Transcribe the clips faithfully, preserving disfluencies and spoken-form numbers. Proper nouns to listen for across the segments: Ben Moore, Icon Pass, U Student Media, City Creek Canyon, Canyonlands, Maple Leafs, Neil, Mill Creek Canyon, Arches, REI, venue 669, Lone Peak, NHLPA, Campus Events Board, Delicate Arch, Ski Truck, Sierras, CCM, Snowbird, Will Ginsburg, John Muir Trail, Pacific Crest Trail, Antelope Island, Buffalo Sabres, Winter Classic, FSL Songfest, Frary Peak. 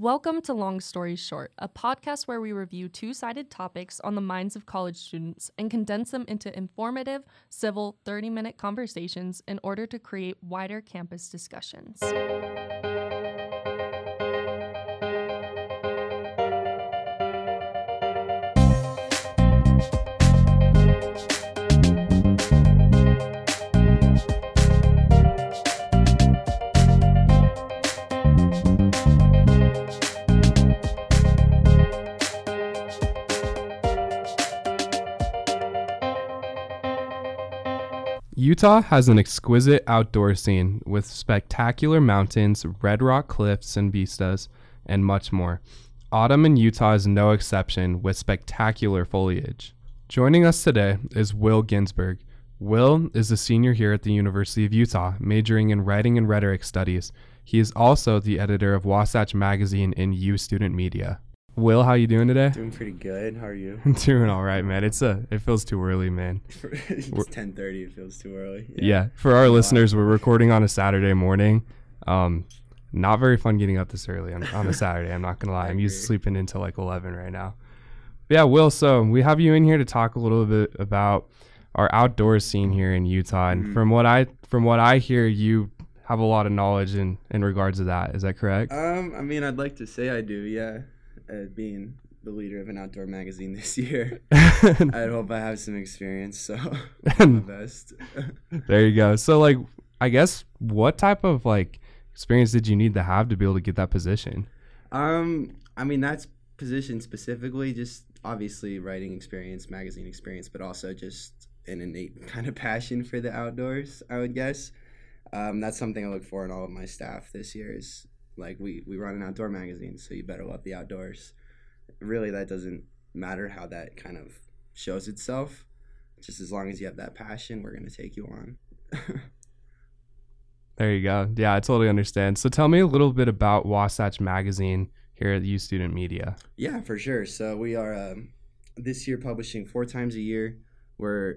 Welcome to Long Story Short, a podcast where we review two-sided topics on the minds of college students and condense them into informative, civil, thirty-minute conversations in order to create wider campus discussions. Utah has an exquisite outdoor scene with spectacular mountains, red rock cliffs and vistas, and much more. Autumn in Utah is no exception with spectacular foliage. Joining us today is Will Ginsburg. Will is a senior here at the University of Utah, majoring in writing and rhetoric studies. He is also the editor of Wasatch Magazine and U Student Media. Will, how you doing today? Doing pretty good. How are you? I'm doing all right, man. It's a. It feels too early, man. It's ten thirty. It feels too early. Yeah. yeah for our wow. listeners, we're recording on a Saturday morning. Um, not very fun getting up this early on, on a Saturday. I'm not gonna lie. I'm used to sleeping until like eleven right now. But yeah, Will. So we have you in here to talk a little bit about our outdoor scene here in Utah. And mm-hmm. from what I from what I hear, you have a lot of knowledge in in regards to that. Is that correct? Um, I mean, I'd like to say I do. Yeah. Uh, being the leader of an outdoor magazine this year, I hope I have some experience, so my best. There you go. So, like, I guess what type of, like, experience did you need to have to be able to get that position? Um, I mean, that's position specifically, just obviously writing experience, magazine experience, but also just an innate kind of passion for the outdoors, I would guess. Um, that's something I look for in all of my staff this year is, like, we, we run an outdoor magazine, so you better love the outdoors. Really, that doesn't matter how that kind of shows itself. Just as long as you have that passion, we're going to take you on. There you go. Yeah, I totally understand. So tell me a little bit about Wasatch Magazine here at U Student Media. Yeah, for sure. So we are um, this year publishing four times a year. We're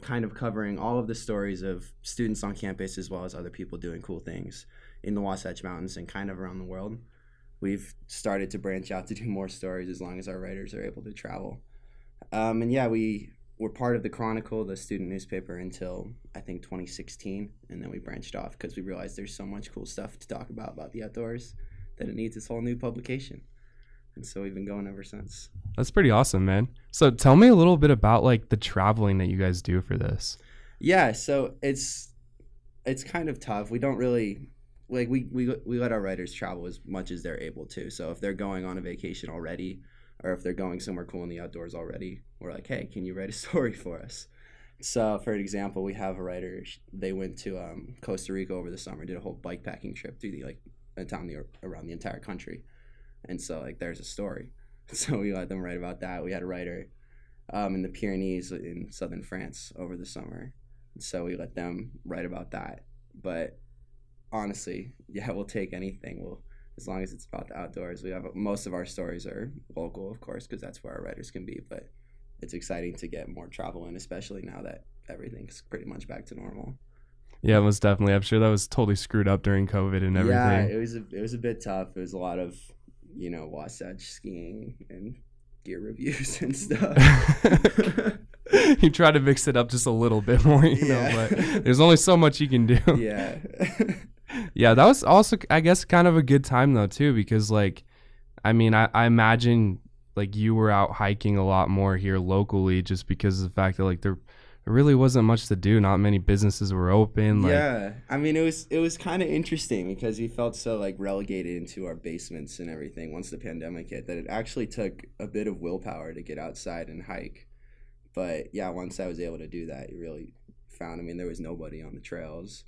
kind of covering all of the stories of students on campus as well as other people doing cool things in the Wasatch Mountains and kind of around the world. We've started to branch out to do more stories as long as our writers are able to travel. Um, and yeah, we were part of the Chronicle, the student newspaper, until I think twenty sixteen, and then we branched off because we realized there's so much cool stuff to talk about about the outdoors that it needs this whole new publication. And so we've been going ever since. That's pretty awesome, man. So tell me a little bit about like the traveling that you guys do for this. Yeah, so it's it's kind of tough. We don't really... Like we, we we let our writers travel as much as they're able to. So if they're going on a vacation already, or if they're going somewhere cool in the outdoors already, we're like, hey, can you write a story for us? So for example, we have a writer. They went to um, Costa Rica over the summer, did a whole bike packing trip through the like down the around the entire country, and so like there's a story. So we let them write about that. We had a writer um, in the Pyrenees in southern France over the summer, so we let them write about that. But honestly, yeah, we'll take anything. We'll, as long as it's about the outdoors. We have most of our stories are local, of course, because that's where our writers can be. But it's exciting to get more travel in, especially now that everything's pretty much back to normal. Yeah, most definitely. I'm sure that was totally screwed up during COVID and everything. Yeah, it was a, it was a bit tough. It was a lot of, you know, Wasatch skiing and gear reviews and stuff. You try to mix it up just a little bit more, you yeah. know, but there's only so much you can do. Yeah. Yeah, that was also, I guess, kind of a good time, though, too, because, like, I mean, I, I imagine, like, you were out hiking a lot more here locally just because of the fact that, like, there really wasn't much to do. Not many businesses were open. Like. Yeah. I mean, it was it was kind of interesting because we felt so, like, relegated into our basements and everything once the pandemic hit that it actually took a bit of willpower to get outside and hike. But, yeah, once I was able to do that, it really found, I mean, there was nobody on the trails.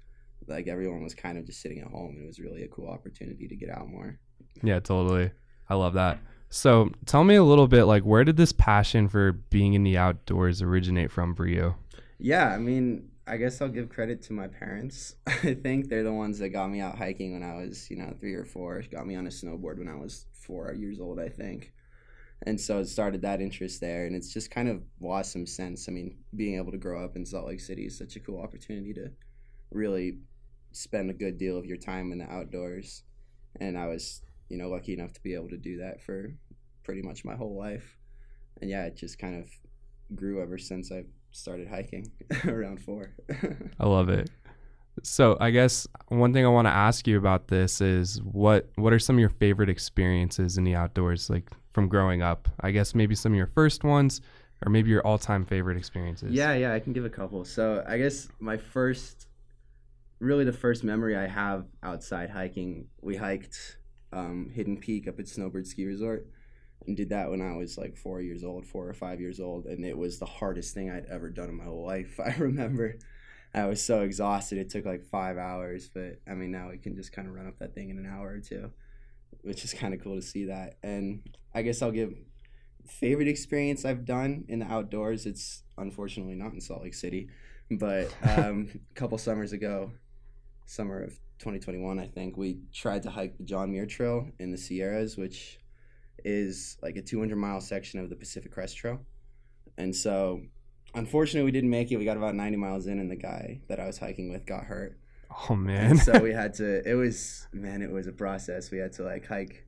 Like, everyone was kind of just sitting at home, and it was really a cool opportunity to get out more. Yeah, totally. I love that. So tell me a little bit, like, where did this passion for being in the outdoors originate from for you? Yeah, I mean, I guess I'll give credit to my parents. I think they're the ones that got me out hiking when I was, you know, three or four, got me on a snowboard when I was four years old, I think. And so it started that interest there, and it's just kind of lost some sense. I mean, being able to grow up in Salt Lake City is such a cool opportunity to really spend a good deal of your time in the outdoors, and I was you know, lucky enough to be able to do that for pretty much my whole life. And yeah, it just kind of grew ever since I started hiking around four. I love it. So I guess one thing I want to ask you about this is what what are some of your favorite experiences in the outdoors, like from growing up? I guess maybe some of your first ones or maybe your all-time favorite experiences. Yeah, yeah, I can give a couple. So I guess my first, really the first memory I have outside hiking, we hiked um, Hidden Peak up at Snowbird Ski Resort and did that when I was like four years old, four or five years old. And it was the hardest thing I'd ever done in my whole life, I remember. I was so exhausted. It took like five hours, but I mean, now we can just kind of run up that thing in an hour or two, which is kind of cool to see that. And I guess I'll give favorite experience I've done in the outdoors. It's unfortunately not in Salt Lake City, but um, a couple summers ago, summer of twenty twenty-one, I think, we tried to hike the John Muir Trail in the Sierras, which is like a two hundred mile section of the Pacific Crest Trail. And so unfortunately, we didn't make it. We got about ninety miles in, and the guy that I was hiking with got hurt. Oh, man. And so we had to, it was, man, it was a process. We had to, like, hike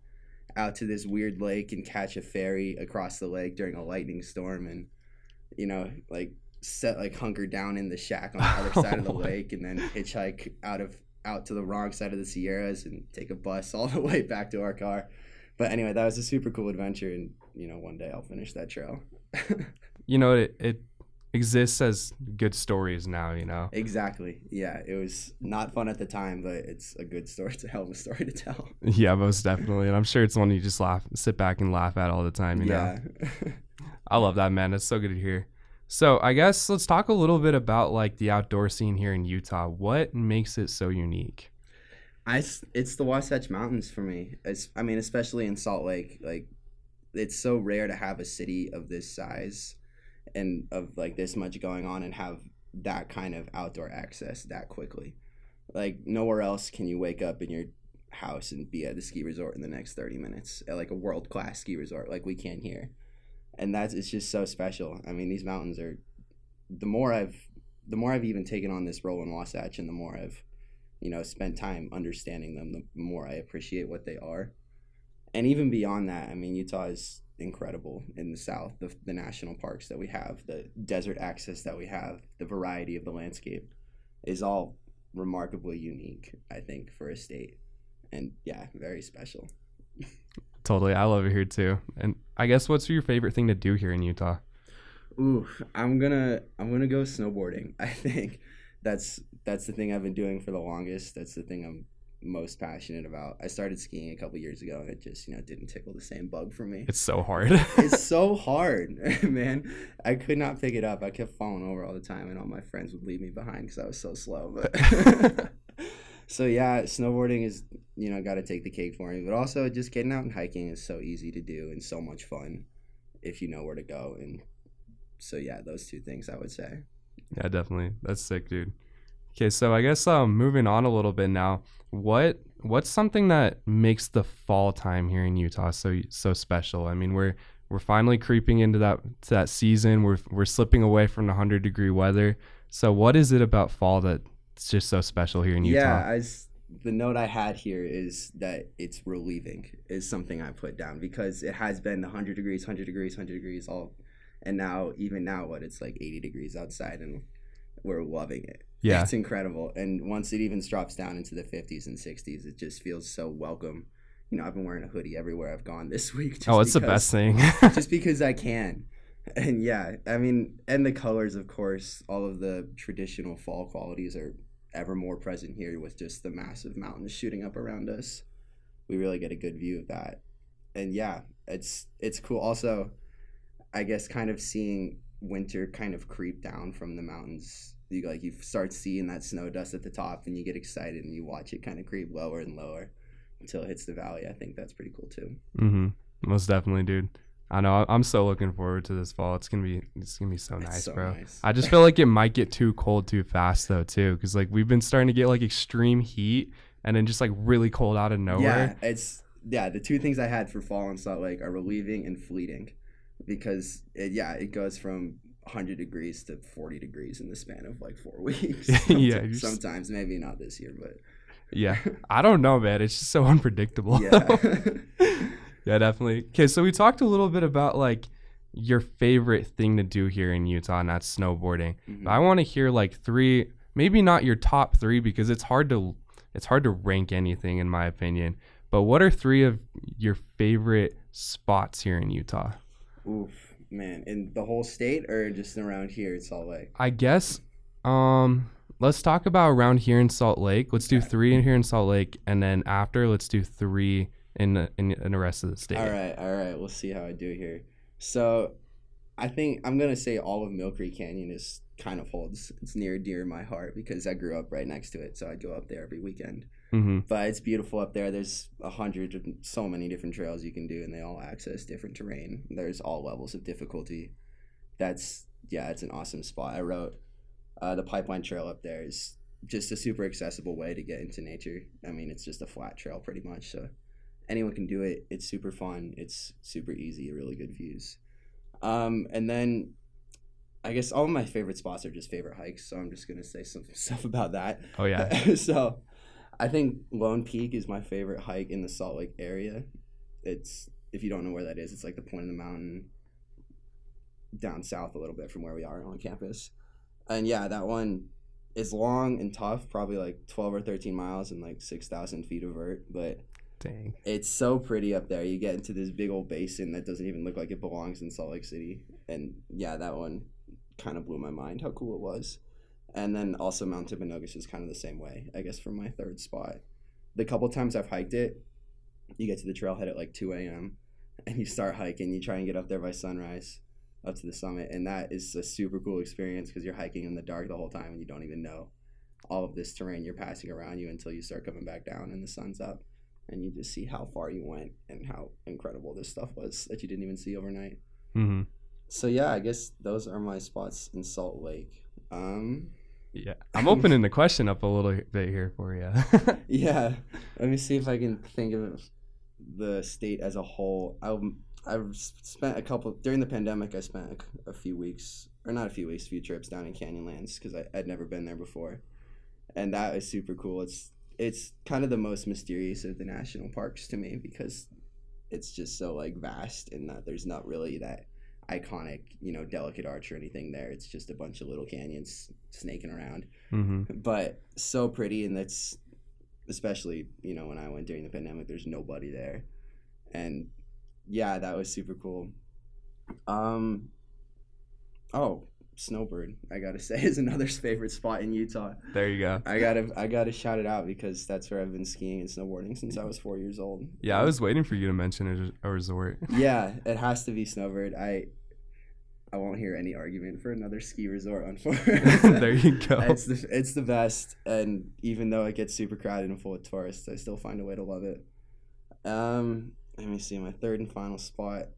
out to this weird lake and catch a ferry across the lake during a lightning storm and, you know, like, set, like, hunker down in the shack on the other side of the lake and then hitchhike out of, out to the wrong side of the Sierras and take a bus all the way back to our car. But anyway, that was a super cool adventure, and, you know, one day I'll finish that trail. You know, it, it exists as good stories now, you know? Exactly. Yeah, it was not fun at the time, but it's a good story. It's a hell of a story to tell. Yeah, most definitely. And I'm sure it's one you just laugh, sit back and laugh at all the time, you yeah. know? I love that, man. That's so good to hear. So I guess let's talk a little bit about like the outdoor scene here in Utah. What makes it so unique? I, it's the Wasatch Mountains for me. It's, I mean, especially in Salt Lake, like it's so rare to have a city of this size and of like this much going on and have that kind of outdoor access that quickly. Like nowhere else can you wake up in your house and be at the ski resort in the next thirty minutes at like a world-class ski resort like we can here. And that's, it's just so special. I mean, these mountains are, the more I've the more I've even taken on this role in Wasatch and the more I've, you know, spent time understanding them, the more I appreciate what they are. And even beyond that, I mean, Utah is incredible in the south, the, the national parks that we have, the desert access that we have, the variety of the landscape is all remarkably unique, I think, for a state. And yeah, very special. Totally. I love it here too. And I guess what's your favorite thing to do here in Utah? Ooh, I'm gonna I'm gonna go snowboarding. I think that's that's the thing I've been doing for the longest. That's the thing I'm most passionate about. I started skiing a couple years ago and it just, you know, didn't tickle the same bug for me. It's so hard. It's so hard, man. I could not pick it up. I kept falling over all the time and all my friends would leave me behind because I was so slow. But so yeah, snowboarding is, you know, got to take the cake for me. But also just getting out and hiking is so easy to do and so much fun if you know where to go. And so yeah, those two things I would say. Yeah, definitely. That's sick, dude. Okay, so I guess um, moving on a little bit now, what what's something that makes the fall time here in Utah so so special? I mean, we're we're finally creeping into that to that season. We're we're slipping away from the one hundred degree weather. So what is it about fall that's just so special here in Utah? Yeah, I was, the note I had here is that it's relieving is something I put down because it has been one hundred degrees, one hundred degrees, one hundred degrees all, and now even now what it's like eighty degrees outside and we're loving it. Yeah, it's incredible. And once it even drops down into the fifties and sixties, it just feels so welcome. You know, I've been wearing a hoodie everywhere I've gone this week. Just oh, it's because, the best thing. Just because I can. And yeah, I mean, and the colors, of course, all of the traditional fall qualities are ever more present here with just the massive mountains shooting up around us. We really get a good view of that. And yeah, it's it's cool. Also, I guess kind of seeing winter kind of creep down from the mountains. You like you start seeing that snow dust at the top and you get excited and you watch it kind of creep lower and lower until it hits the valley. I think that's pretty cool too. Mm-hmm. Most definitely, dude. I know. I'm so looking forward to this fall. It's gonna be it's gonna be so it's nice, so bro. Nice. I just feel like it might get too cold too fast though, too, because like we've been starting to get like extreme heat and then just like really cold out of nowhere. Yeah, it's yeah. The two things I had for fall in Salt Lake are relieving and fleeting, because it, yeah, it goes from one hundred degrees to forty degrees in the span of like four weeks. Sometimes, yeah, sometimes maybe not this year, but Yeah. I don't know, man. It's just so unpredictable. Yeah. Yeah, definitely. Okay, so we talked a little bit about like your favorite thing to do here in Utah, and that's snowboarding. Mm-hmm. But I want to hear like three, maybe not your top three, because it's hard to it's hard to rank anything in my opinion. But what are three of your favorite spots here in Utah? Oof, man. In the whole state or just around here in Salt Lake? I guess um let's talk about around here in Salt Lake. Let's do okay. three in here in Salt Lake, and then after let's do three in the, in, in the rest of the state. All right, all right. We'll see how I do here. So I think I'm going to say all of Mill Creek Canyon is kind of holds. It's near dear my heart because I grew up right next to it, so I'd go up there every weekend. Mm-hmm. But it's beautiful up there. There's a hundred, so many different trails you can do, and they all access different terrain. There's all levels of difficulty. That's, yeah, it's an awesome spot. I wrote uh, the Pipeline Trail up there is just a super accessible way to get into nature. I mean, it's just a flat trail pretty much, so anyone can do it. It's super fun. It's super easy, really good views. Um, and then I guess all of my favorite spots are just favorite hikes, so I'm just going to say some stuff about that. Oh, yeah. So I think Lone Peak is my favorite hike in the Salt Lake area. It's, if you don't know where that is, it's like the point of the mountain down south a little bit from where we are on campus. And, yeah, that one is long and tough, probably like twelve or thirteen miles and like six thousand feet of vert, but – dang. It's so pretty up there. You get into this big old basin that doesn't even look like it belongs in Salt Lake City. And yeah, that one kind of blew my mind how cool it was. And then also Mount Timpanogos is kind of the same way, I guess, for my third spot. The couple times I've hiked it, you get to the trailhead at like two a.m. and you start hiking. You try and get up there by sunrise up to the summit. And that is a super cool experience because you're hiking in the dark the whole time and you don't even know all of this terrain you're passing around you until you start coming back down and the sun's up. And you just see how far you went and how incredible this stuff was that you didn't even see overnight. Mm-hmm. So, yeah, I guess those are my spots in Salt Lake. Um, yeah. I'm opening the question up a little bit here for you. Yeah. Let me see if I can think of the state as a whole. I, I've spent a couple – during the pandemic, I spent a, a few weeks – or not a few weeks, a few trips down in Canyonlands because I'd never been there before. And that is super cool. It's – It's kind of the most mysterious of the national parks to me because it's just so like vast and that there's not really that iconic, you know, Delicate Arch or anything there. It's just a bunch of little canyons snaking around, mm-hmm. but so pretty. And that's especially, you know, when I went during the pandemic, there's nobody there. And yeah, that was super cool. Um, oh, Snowbird, I gotta say, is another favorite spot in Utah. There you go. I gotta, I gotta shout it out because that's where I've been skiing and snowboarding since I was four years old. Yeah, I was waiting for you to mention a resort. Yeah, it has to be Snowbird. I, I won't hear any argument for another ski resort. Unfortunately, there you go. It's the, it's the best, and even though it gets super crowded and full of tourists, I still find a way to love it. Um, let me see my third and final spot.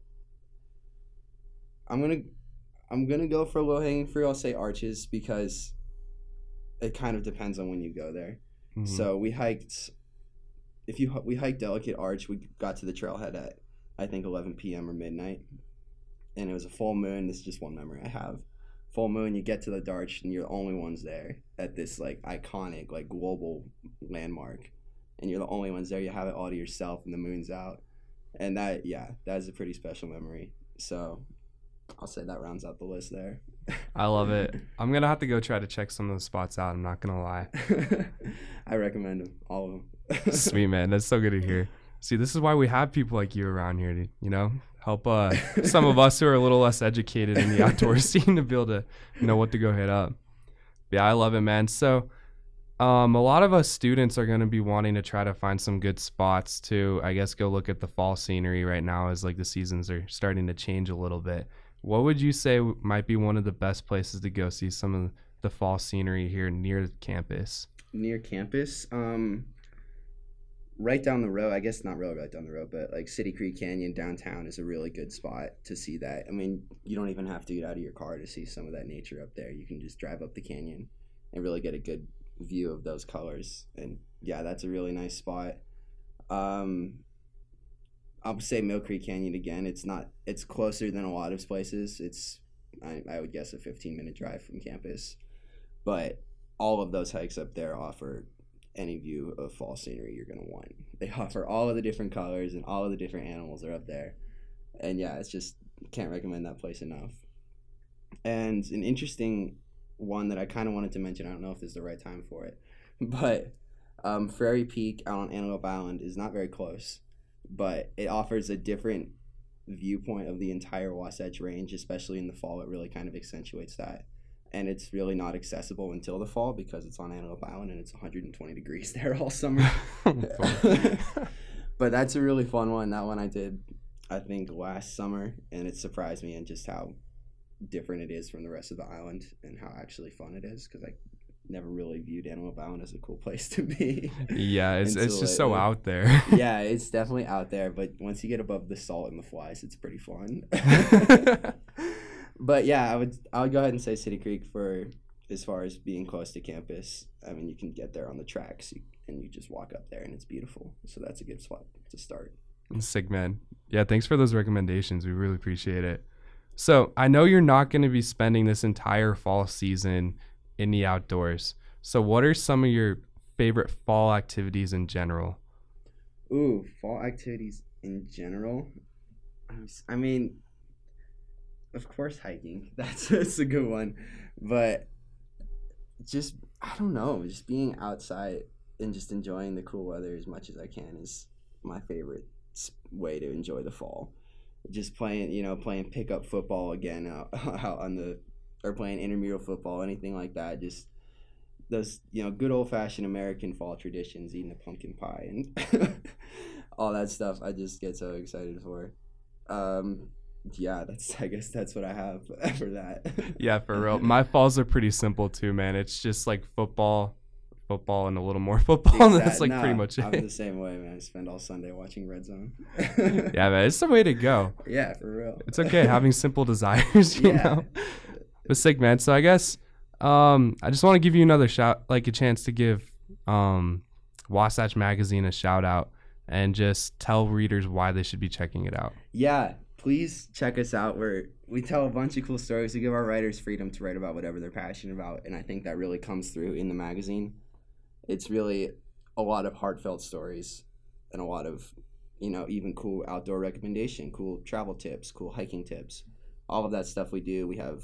I'm gonna. I'm going to go for low-hanging fruit. I'll say Arches because it kind of depends on when you go there. Mm-hmm. So we hiked – if you we hiked Delicate Arch. We got to the trailhead at, I think, eleven p.m. or midnight, and it was a full moon. This is just one memory I have. Full moon, you get to the arch, and you're the only ones there at this, like, iconic, like, global landmark, and you're the only ones there. You have it all to yourself, and the moon's out. And that – yeah, that is a pretty special memory. So – I'll say that rounds out the list there. I love it. I'm going to have to go try to check some of those spots out. I'm not going to lie. I recommend them, all of them. Sweet, man. That's so good to hear. See, this is why we have people like you around here to, you know, help uh, some of us who are a little less educated in the outdoor scene to be able to you know what to go hit up. But yeah, I love it, man. So um, a lot of us students are going to be wanting to try to find some good spots to, I guess, go look at the fall scenery right now as like the seasons are starting to change a little bit. What would you say might be one of the best places to go see some of the fall scenery here near campus? Near campus? Um, right down the road, I guess not really right down the road, but like City Creek Canyon downtown is a really good spot to see that. I mean, you don't even have to get out of your car to see some of that nature up there. You can just drive up the canyon and really get a good view of those colors. And yeah, that's a really nice spot. Um, I'll say Mill Creek Canyon again. It's not. It's closer than a lot of places. It's, I, I would guess, a fifteen-minute drive from campus. But all of those hikes up there offer any view of fall scenery you're going to want. They offer all of the different colors and all of the different animals are up there. And yeah, it's just, can't recommend that place enough. And an interesting one that I kind of wanted to mention, I don't know if this is the right time for it, but um, Frary Peak out on Antelope Island is not very close, but it offers a different viewpoint of the entire Wasatch Range, especially in the fall. It really kind of accentuates that. And it's really not accessible until the fall because it's on Antelope Island and it's one hundred twenty degrees there all summer. But that's a really fun one. That one I did, I think, last summer, and it surprised me in just how different it is from the rest of the island and how actually fun it is, because I never really viewed Antelope Island as a cool place to be. Yeah, it's it's just it, so like, out there. Yeah, it's definitely out there, but once you get above the salt and the flies, it's pretty fun. But yeah, I would I would go ahead and say City Creek for as far as being close to campus. I mean, you can get there on the tracks and you just walk up there and it's beautiful. So that's a good spot to start. Sick, man. Yeah, thanks for those recommendations. We really appreciate it. So I know you're not going to be spending this entire fall season in the outdoors. So what are some of your favorite fall activities in general? Ooh, fall activities in general? I mean... Of course, hiking. That's, that's a good one. But just, I don't know, just being outside and just enjoying the cool weather as much as I can is my favorite way to enjoy the fall. Just playing, you know, playing pickup football again out, out on the, or playing intramural football, anything like that. Just those, you know, good old-fashioned American fall traditions, eating a pumpkin pie and all that stuff I just get so excited for. Um... Yeah, that's I guess that's what I have for that. Yeah, for real. My falls are pretty simple too, man. It's just like football, football, and a little more football. Exactly. That's like no, pretty much it. I'm the same way, man. I spend all Sunday watching Red Zone. Yeah, man, it's the way to go. Yeah, for real. It's okay having simple desires, you yeah. know. But sick, man. So I guess um, I just want to give you another shout, like a chance to give um, Wasatch Magazine a shout out and just tell readers why they should be checking it out. Yeah. Please check us out. We're, we tell a bunch of cool stories. We give our writers freedom to write about whatever they're passionate about, and I think that really comes through in the magazine. It's really a lot of heartfelt stories and a lot of, you know, even cool outdoor recommendation, cool travel tips, cool hiking tips. All of that stuff we do. We have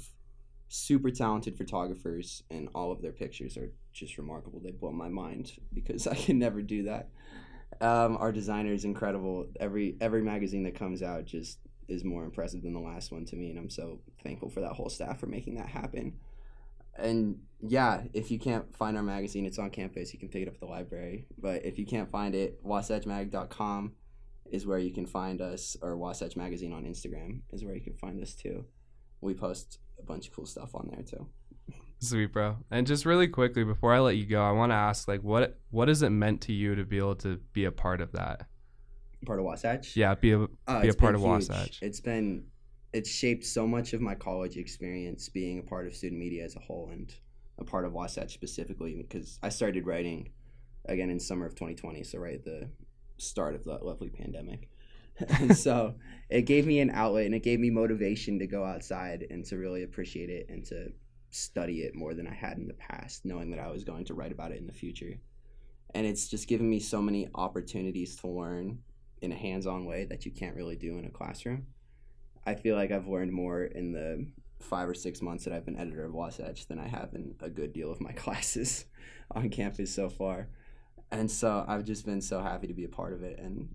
super talented photographers, and all of their pictures are just remarkable. They blow my mind because I can never do that. Um, our designer is incredible. Every every magazine that comes out just is more impressive than the last one to me, and I'm so thankful for that whole staff for making that happen. And yeah, if you can't find our magazine, it's on campus. You can pick it up at the library. But if you can't find it, wasatch mag dot com is where you can find us, or Wasatch Magazine on Instagram is where you can find us too. We post a bunch of cool stuff on there too. Sweet, bro. And just really quickly before I let you go, I want to ask, like, what what has it meant to you to be able to be a part of that? Part of Wasatch? Yeah, be a uh, be a part of huge. Wasatch. It's been, it's shaped so much of my college experience, being a part of student media as a whole and a part of Wasatch specifically, because I started writing again in summer of twenty twenty, so right at the start of that lovely pandemic. And so it gave me an outlet and it gave me motivation to go outside and to really appreciate it and to study it more than I had in the past, knowing that I was going to write about it in the future. And it's just given me so many opportunities to learn in a hands-on way that you can't really do in a classroom. I feel like I've learned more in the five or six months that I've been editor of Wasatch than I have in a good deal of my classes on campus so far. And so I've just been so happy to be a part of it, and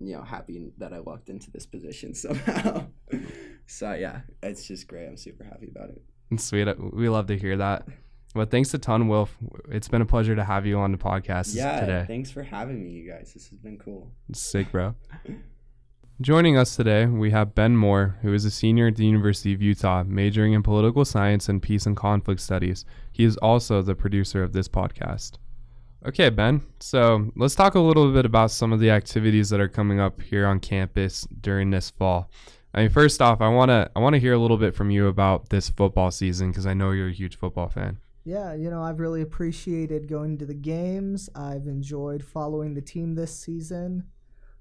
you know, happy that I walked into this position somehow. So yeah, it's just great. I'm super happy about it. Sweet. We love to hear that. Well, thanks a ton, Will. It's been a pleasure to have you on the podcast yeah, today. Yeah, thanks for having me, you guys. This has been cool. Sick, bro. Joining us today, we have Ben Moore, who is a senior at the University of Utah, majoring in political science and peace and conflict studies. He is also the producer of this podcast. Okay, Ben. So let's talk a little bit about some of the activities that are coming up here on campus during this fall. I mean, first off, I want to I want to hear a little bit from you about this football season, because I know you're a huge football fan. Yeah, you know, I've really appreciated going to the games. I've enjoyed following the team this season.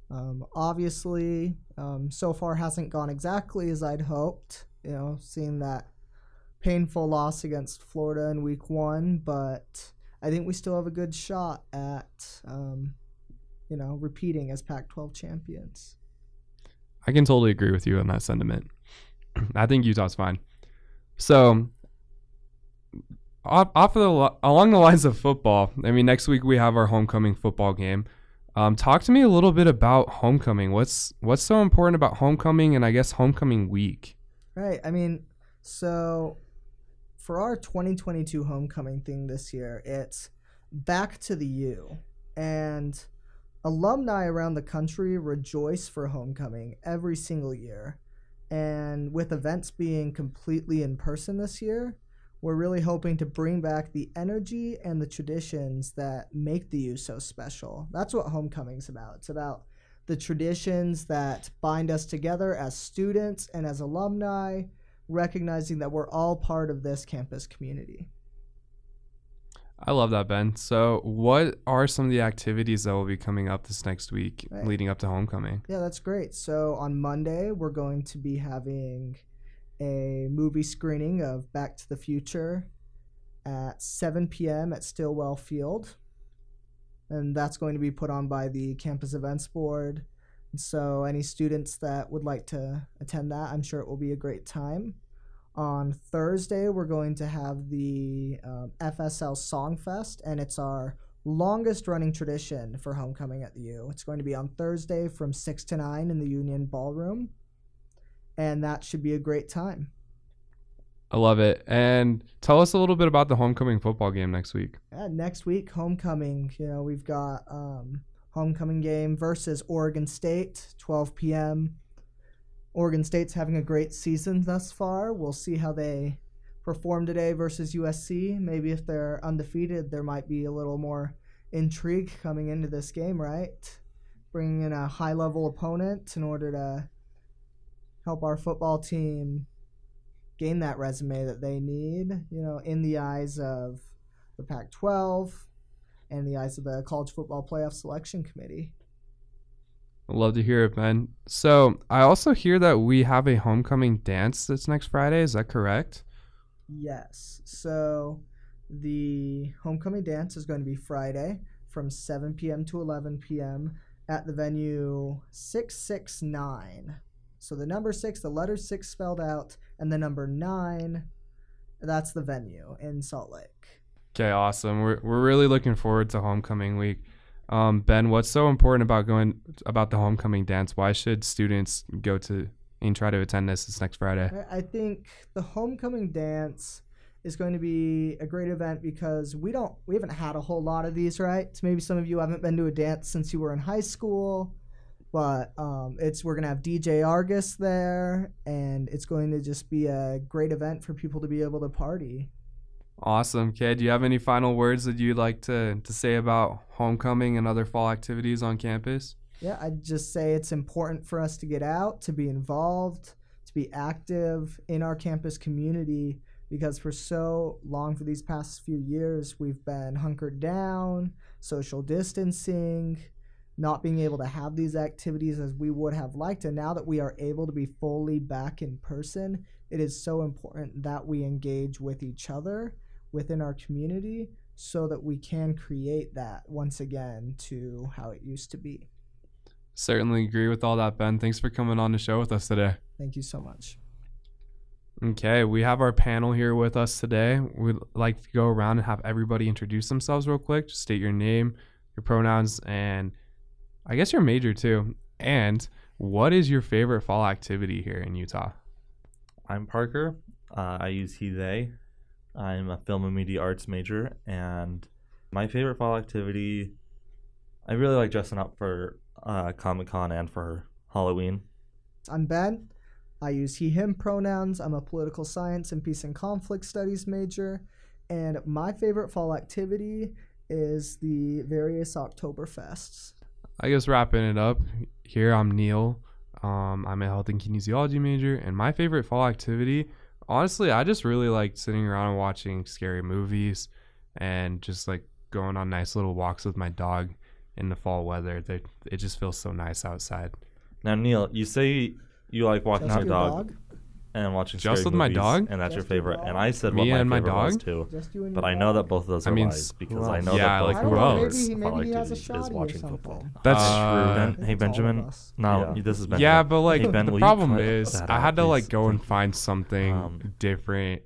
Um, obviously, um, so far hasn't gone exactly as I'd hoped, you know, seeing that painful loss against Florida in week one. But I think we still have a good shot at, um, you know, repeating as Pac twelve champions. I can totally agree with you on that sentiment. I think Utah's fine. So, off, off of the along the lines of football, I mean, next week we have our homecoming football game. Um, talk to me a little bit about homecoming. What's what's so important about homecoming, and I guess homecoming week? Right. I mean, so for our twenty twenty-two homecoming thing this year, it's back to the U, and alumni around the country rejoice for homecoming every single year. And with events being completely in person this year, we're really hoping to bring back the energy and the traditions that make the U so special. That's what homecoming's about. It's about the traditions that bind us together as students and as alumni, recognizing that we're all part of this campus community. I love that, Ben. So what are some of the activities that will be coming up this next week right. leading up to homecoming? Yeah, that's great. So on Monday, we're going to be having a movie screening of Back to the Future at seven p.m. at Stillwell Field. And that's going to be put on by the Campus Events Board. So any students that would like to attend that, I'm sure it will be a great time. On Thursday, we're going to have the um, F S L Songfest, and it's our longest-running tradition for homecoming at the U. It's going to be on Thursday from six to nine in the Union Ballroom, and that should be a great time. I love it. And tell us a little bit about the homecoming football game next week. Yeah, next week, homecoming. You know, we've got um, homecoming game versus Oregon State, twelve p.m. Oregon State's having a great season thus far. We'll see how they perform today versus U S C. Maybe if they're undefeated, there might be a little more intrigue coming into this game, right? Bringing in a high-level opponent in order to help our football team gain that resume that they need, you know, in the eyes of the Pac twelve and the eyes of the College Football Playoff Selection Committee. Love to hear it, Ben. So I also hear that we have a homecoming dance that's next Friday. Is that correct? Yes. So the homecoming dance is going to be Friday from seven p.m. to eleven p.m. at the venue six six nine. So the number six, the letter six spelled out, and the number nine, that's the venue in Salt Lake. Okay, awesome. We're we're really looking forward to homecoming week. Um, Ben, what's so important about going about the homecoming dance? Why should students go to and try to attend this this next Friday? I think the homecoming dance is going to be a great event because we don't we haven't had a whole lot of these, right? So maybe some of you haven't been to a dance since you were in high school, but um, it's we're gonna have D J Argus there, and it's going to just be a great event for people to be able to party. Awesome, kid. Do you have any final words that you'd like to, to say about homecoming and other fall activities on campus? Yeah, I'd just say it's important for us to get out, to be involved, to be active in our campus community, because for so long, for these past few years, we've been hunkered down, social distancing, not being able to have these activities as we would have liked. And now that we are able to be fully back in person, it is so important that we engage with each other within our community so that we can create that once again to how it used to be. Certainly agree with all that, Ben. Thanks for coming on the show with us today. Thank you so much. Okay, we have our panel here with us today. We'd like to go around and have everybody introduce themselves real quick. Just state your name, your pronouns, and I guess your major too. And what is your favorite fall activity here in Utah? I'm Parker. Uh, I use he, they. I'm a film and media arts major, and my favorite fall activity, I really like dressing up for uh, Comic-Con and for Halloween. I'm Ben. I use he, him pronouns. I'm a political science and peace and conflict studies major, and my favorite fall activity is the various Oktoberfests. I guess wrapping it up here, I'm Neil. Um, I'm a health and kinesiology major, and my favorite fall activity, honestly, I just really like sitting around and watching scary movies and just like going on nice little walks with my dog in the fall weather. They're, it just feels so nice outside. Now, Neil, you say you like walking out your dog. dog? and watching scary movies. Just with my dog? And that's just your favorite. And I said me what my and favorite my dog? Was too. Just you and your but dog? I know that both of those are I mean, lies because I know yeah, that both of those is watching football. That's uh, true. Hey, Benjamin. No, yeah. this is Benjamin. Yeah, but like hey, Ben, the problem is I had to like go and find something um, different.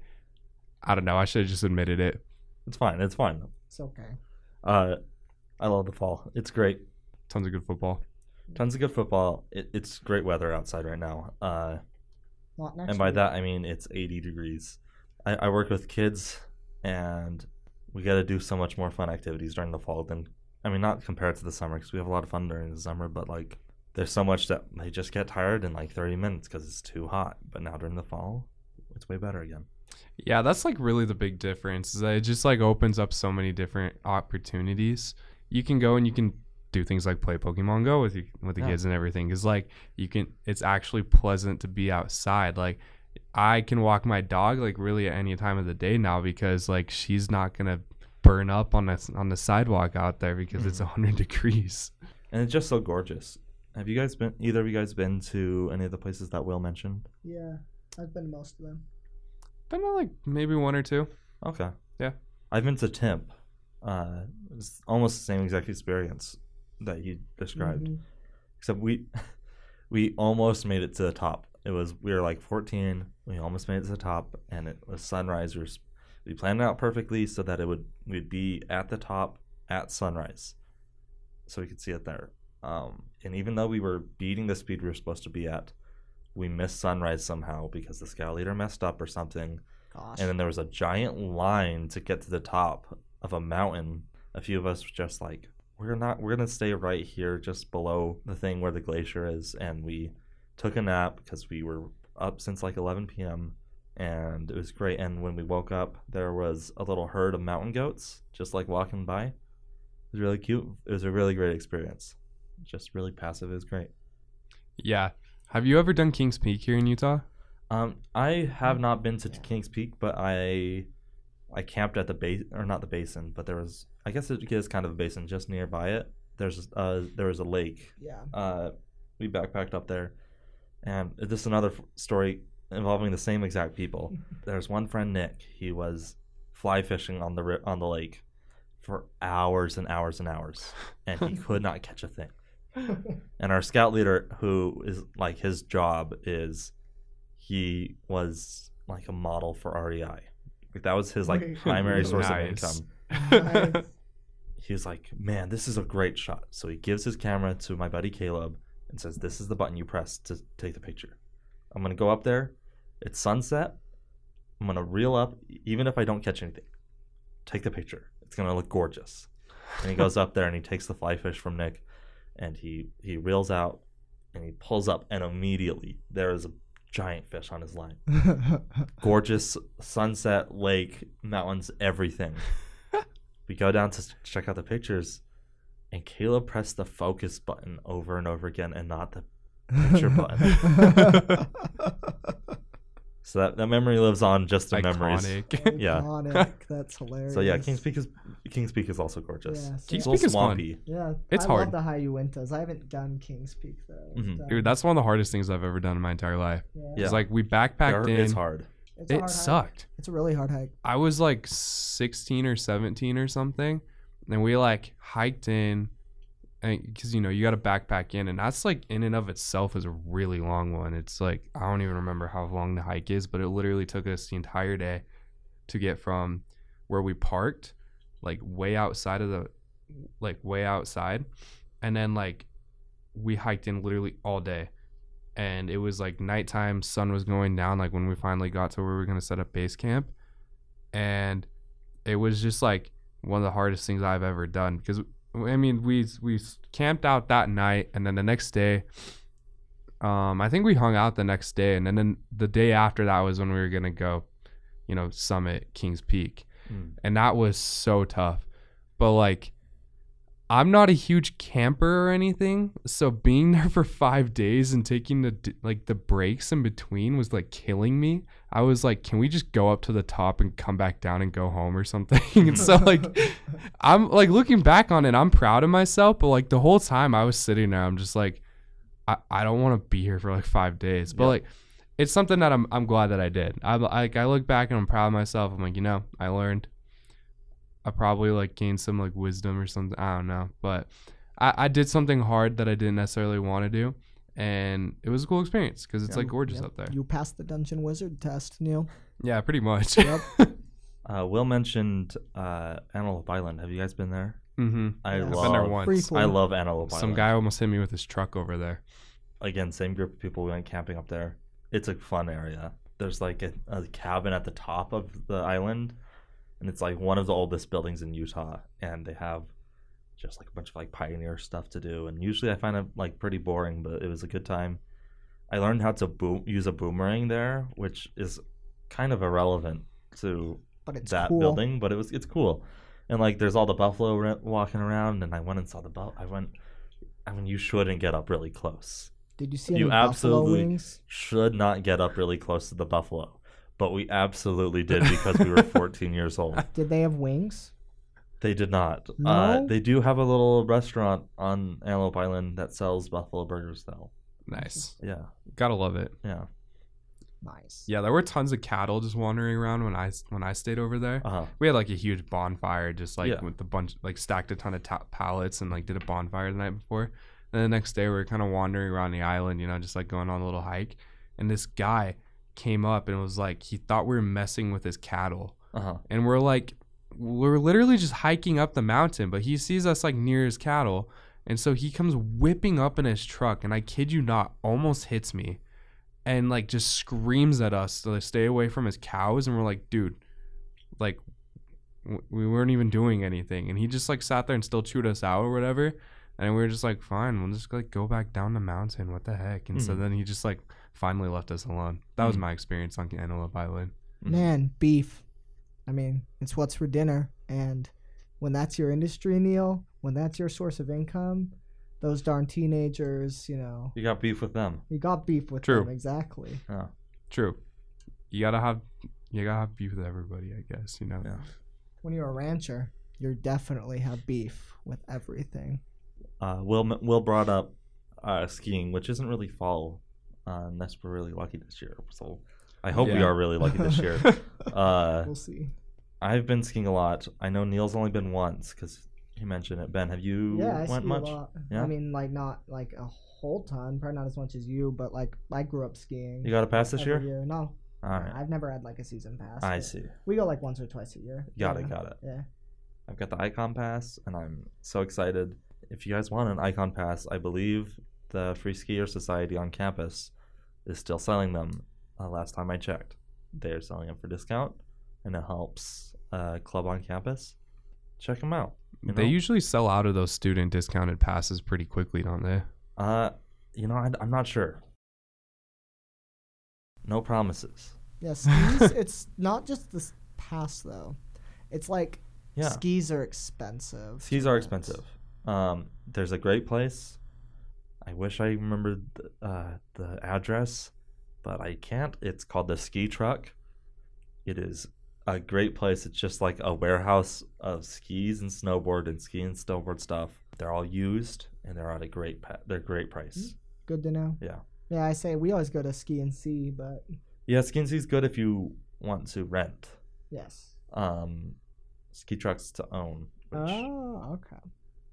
I don't know. I should have just admitted it. It's fine. It's fine. It's okay. Uh, I love the fall. It's great. Tons of good football. Tons of good football. It, it's great weather outside right now. Uh, Not next and by week. That, I mean it's eighty degrees. I, I work with kids, and we got to do so much more fun activities during the fall than, I mean, not compared to the summer because we have a lot of fun during the summer, but, like, there's so much that they just get tired in, like, thirty minutes because it's too hot. But now during the fall, it's way better again. Yeah, that's, like, really the big difference is that it just, like, opens up so many different opportunities. You can go and you can do things like play Pokemon Go with you with the yeah. kids and everything because like you can it's actually pleasant to be outside. Like I can walk my dog like really at any time of the day now because like she's not gonna burn up on us on the sidewalk out there because mm. it's one hundred degrees and it's just so gorgeous. Have you guys been either of you guys been to any of the places that Will mentioned? Yeah, I've been to most of them. Been to like maybe one or two. Okay. Yeah, I've been to Temp. Uh, it's almost the same exact experience that you described, mm-hmm. except we we almost made it to the top. It was we were like fourteen. We almost made it to the top, and it was sunrise. We, were, we planned it out perfectly so that it would we'd be at the top at sunrise, so we could see it there. Um, and even though we were beating the speed we were supposed to be at, we missed sunrise somehow because the scout leader messed up or something. Gosh. And then there was a giant line to get to the top of a mountain. A few of us were just like, We're not. We're gonna stay right here, just below the thing where the glacier is. And we took a nap because we were up since like eleven p.m. and it was great. And when we woke up, there was a little herd of mountain goats just like walking by. It was really cute. It was a really great experience. Just really passive. It was great. Yeah. Have you ever done Kings Peak here in Utah? Um, I have not been to Kings Peak, but I I camped at the base or not the basin, but there was. I guess it is kind of a basin just nearby it. There's uh there was a lake. Yeah. Uh, we backpacked up there, and this is another f- story involving the same exact people. There's one friend Nick. He was fly fishing on the ri- on the lake for hours and hours and hours, and he could not catch a thing. And our scout leader, who is like his job is, he was like a model for R E I. Like that was his like primary source nice. Of income. Nice. He was like, man, this is a great shot. So he gives his camera to my buddy Caleb and says, this is the button you press to take the picture. I'm going to go up there. It's sunset. I'm going to reel up, even if I don't catch anything. Take the picture. It's going to look gorgeous. And he goes up there and he takes the fly fish from Nick and he, he reels out and he pulls up and immediately there is a giant fish on his line. Gorgeous sunset, lake, mountains, everything. We go down to check out the pictures, and Caleb pressed the focus button over and over again and not the picture button. So that, that memory lives on just in memories. Yeah. Iconic. That's hilarious. So yeah, Kings Peak is Kings Peak is also gorgeous. Yeah, so Kings Peak is swampy. Fun. Yeah, it's I hard. I love the high Uintas. I haven't done Kings Peak, though. Mm-hmm. Dude, that's one of the hardest things I've ever done in my entire life. Yeah. It's yeah. like we backpacked in. It's hard. It's it sucked. Hike. It's a really hard hike. I was like sixteen or seventeen or something, and we like hiked in, because you know you got to backpack in, and that's like in and of itself is a really long one. It's like I don't even remember how long the hike is, but it literally took us the entire day to get from where we parked, like way outside of the, like way outside, and then like we hiked in literally all day. And it was like nighttime, sun was going down, like when we finally got to where we were going to set up base camp. And it was just like one of the hardest things I've ever done because, I mean, we we camped out that night. And then the next day, um, I think we hung out the next day. And then, then the day after that was when we were going to go, you know, summit Kings Peak. Mm. And that was so tough. But like, I'm not a huge camper or anything, so being there for five days and taking the like the breaks in between was like killing me. I was like, can we just go up to the top and come back down and go home or something? And so like, I'm like looking back on it, I'm proud of myself, but like the whole time I was sitting there, I'm just like, I, I don't want to be here for like five days. But yeah. like, it's something that I'm I'm glad that I did. I like I look back and I'm proud of myself. I'm like, you know, I learned. I probably like gained some like wisdom or something. I don't know, but I, I did something hard that I didn't necessarily want to do, and it was a cool experience because it's yeah. like gorgeous yep. up there. You passed the Dungeon Wizard test, Neil. Yeah, pretty much. Yep. uh, Will mentioned uh, Antelope Island. Have you guys been there? Mm-hmm. I yes. love, I've been there once. Briefly. I love Antelope Island. Some guy almost hit me with his truck over there. Again, same group of people. We went camping up there. It's a fun area. There's like a, a cabin at the top of the island, and it's like one of the oldest buildings in Utah, and they have just like a bunch of like pioneer stuff to do. And usually I find it like pretty boring, but it was a good time. I learned how to boom, use a boomerang there, which is kind of irrelevant to but it's that cool. building, but it was it's cool. And like there's all the buffalo re- walking around, and I went and saw the buffalo. I went. I mean, you shouldn't get up really close. Did you see any you buffalo absolutely wings? Should not get up really close to the buffalo. But we absolutely did because we were fourteen years old. Did they have wings? They did not. No? Uh, they do have a little restaurant on Antelope Island that sells buffalo burgers, though. Nice. Yeah. Gotta love it. Yeah. Nice. Yeah, there were tons of cattle just wandering around when I when I stayed over there. Uh-huh. We had like a huge bonfire, just like yeah. with a bunch, like stacked a ton of ta- pallets and like did a bonfire the night before. And the next day we were kind of wandering around the island, you know, just like going on a little hike. And this guy came up and was like, he thought we were messing with his cattle. Uh-huh. And we're like, we're literally just hiking up the mountain, but he sees us like near his cattle. And so he comes whipping up in his truck, and I kid you not, almost hits me and like just screams at us to like, stay away from his cows. And we're like, dude, like w- we weren't even doing anything. And he just like sat there and still chewed us out or whatever. And we were just like, fine, we'll just like go back down the mountain. What the heck? And mm. so then he just like finally left us alone. That mm. was my experience on Antelope Island. Mm. Man, beef. I mean, it's what's for dinner. And when that's your industry, Neil, when that's your source of income, those darn teenagers, you know. You got beef with them. You got beef with True. them, exactly. Yeah. True. You gotta have you gotta have beef with everybody, I guess, you know. Yeah. When you're a rancher, you definitely have beef with everything. Uh, Will Will brought up uh, skiing, which isn't really fall, uh, unless we're really lucky this year. So I hope yeah. we are really lucky this year. Uh, we'll see. I've been skiing a lot. I know Neil's only been once because he mentioned it. Ben, have you yeah, I went ski much? A lot. Yeah, I mean, like not like a whole ton, probably not as much as you, but like I grew up skiing. You got a pass this year? year? No. All right. I've never had like a season pass. I see. We go like once or twice a year. Got yeah. it. Got it. Yeah. I've got the Icon Pass, and I'm so excited. If you guys want an Icon Pass, I believe the Free Skier Society on campus is still selling them. Uh, last time I checked, they're selling them for discount, and it helps uh, club on campus. Check them out. You know? They usually sell out of those student discounted passes pretty quickly, don't they? Uh, you know, I, I'm not sure. No promises. Yes, yeah, it's not just this pass though. It's like yeah. skis are expensive. Skis are expensive. Um, there's a great place. I wish I remembered the, uh, the address, but I can't. It's called the Ski Truck. It is a great place. It's just like a warehouse of skis and snowboard and ski and snowboard stuff. They're all used, and they're at a great pa- they're great price. Good to know. Yeah. Yeah, I say we always go to Ski and See, but... Yeah, Ski and See is good if you want to rent. Yes. Um, Ski Truck's to own. Which... Oh, okay.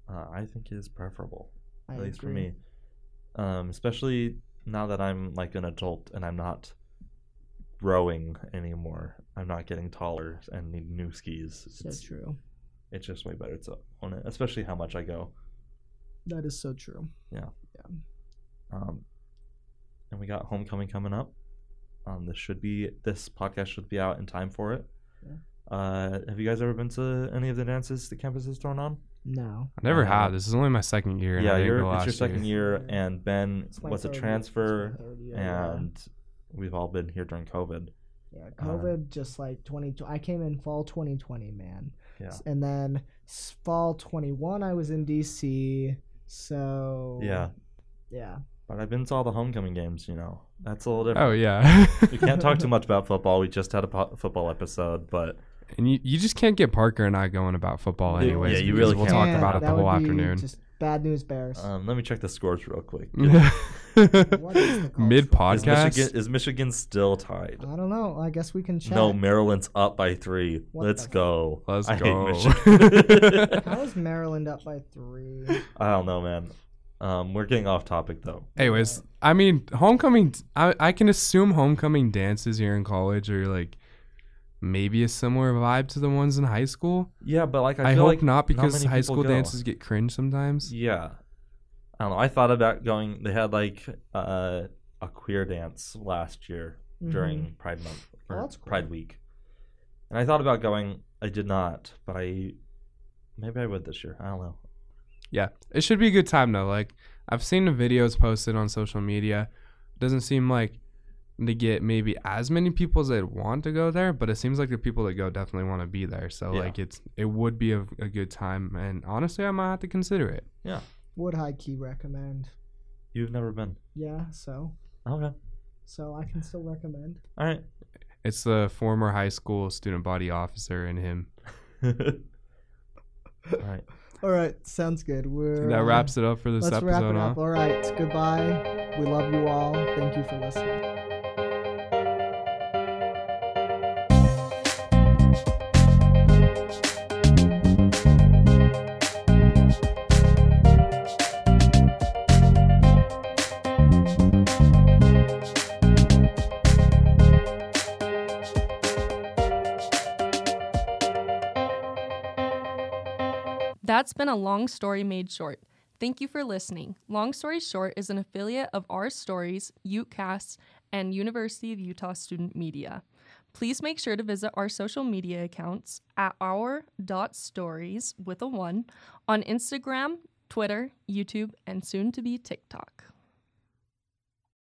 Uh, I think is preferable, I at least agree. for me, um, especially now that I'm like an adult and I'm not growing anymore. I'm not getting taller and need new skis. So it's true. It's just way better to own it, especially how much I go. That is so true. Yeah. Yeah. Um, and we got homecoming coming up. Um, this should be this podcast should be out in time for it. Yeah. Uh, have you guys ever been to any of the dances the campus is thrown on? No, I never uh, have. This is only my second year. Yeah, and you're, it's your second year, year and Ben was a transfer, year, and yeah. we've all been here during COVID. Yeah, COVID uh, just like twenty. I came in fall twenty twenty, man. Yeah, and then fall twenty-one, I was in D C. So yeah, yeah. But I've been to all the homecoming games. You know, that's a little different. Oh yeah, we can't talk too much about football. We just had a po- football episode, but. And you, you just can't get Parker and I going about football anyways. Yeah, you really can't. We'll talk about it the whole afternoon. Just bad news bears. Um, let me check the scores real quick. What is the mid podcast? Is Michigan, is Michigan still tied? I don't know. I guess we can check. No, Maryland's up by three. What Let's go. Let's I go. Hate Michigan. How is Maryland up by three? I don't know, man. Um, we're getting off topic though. Anyways, right. I mean, homecoming. I I can assume homecoming dances here in college are like maybe a similar vibe to the ones in high school. Yeah, but like I, I feel hope like not because not high school go. dances get cringe sometimes. Yeah. I don't know. I thought about going. They had like uh, a queer dance last year mm-hmm. during Pride Month or oh, that's cool. Pride Week, and I thought about going. I did not, but I maybe I would this year. I don't know. Yeah, it should be a good time though. Like I've seen the videos posted on social media. It doesn't seem like they get maybe as many people as they'd want to go there, but it seems like the people that go definitely want to be there. So yeah. like it's it would be a, a good time, and honestly, I might have to consider it. Yeah. Would high key recommend? You've never been. Yeah, so. Okay. So I can still recommend. All right. It's the former high school student body officer in him. All right. All right. Sounds good. We're that wraps it up for this let's episode. Wrap it up. Huh? All right. Goodbye. We love you all. Thank you for listening. That's been a long story made short. Thank you for listening. Long Story Short is an affiliate of Our Stories, UCast, and University of Utah Student Media. Please make sure to visit our social media accounts at our.stories with a one on Instagram, Twitter, YouTube, and soon to be TikTok.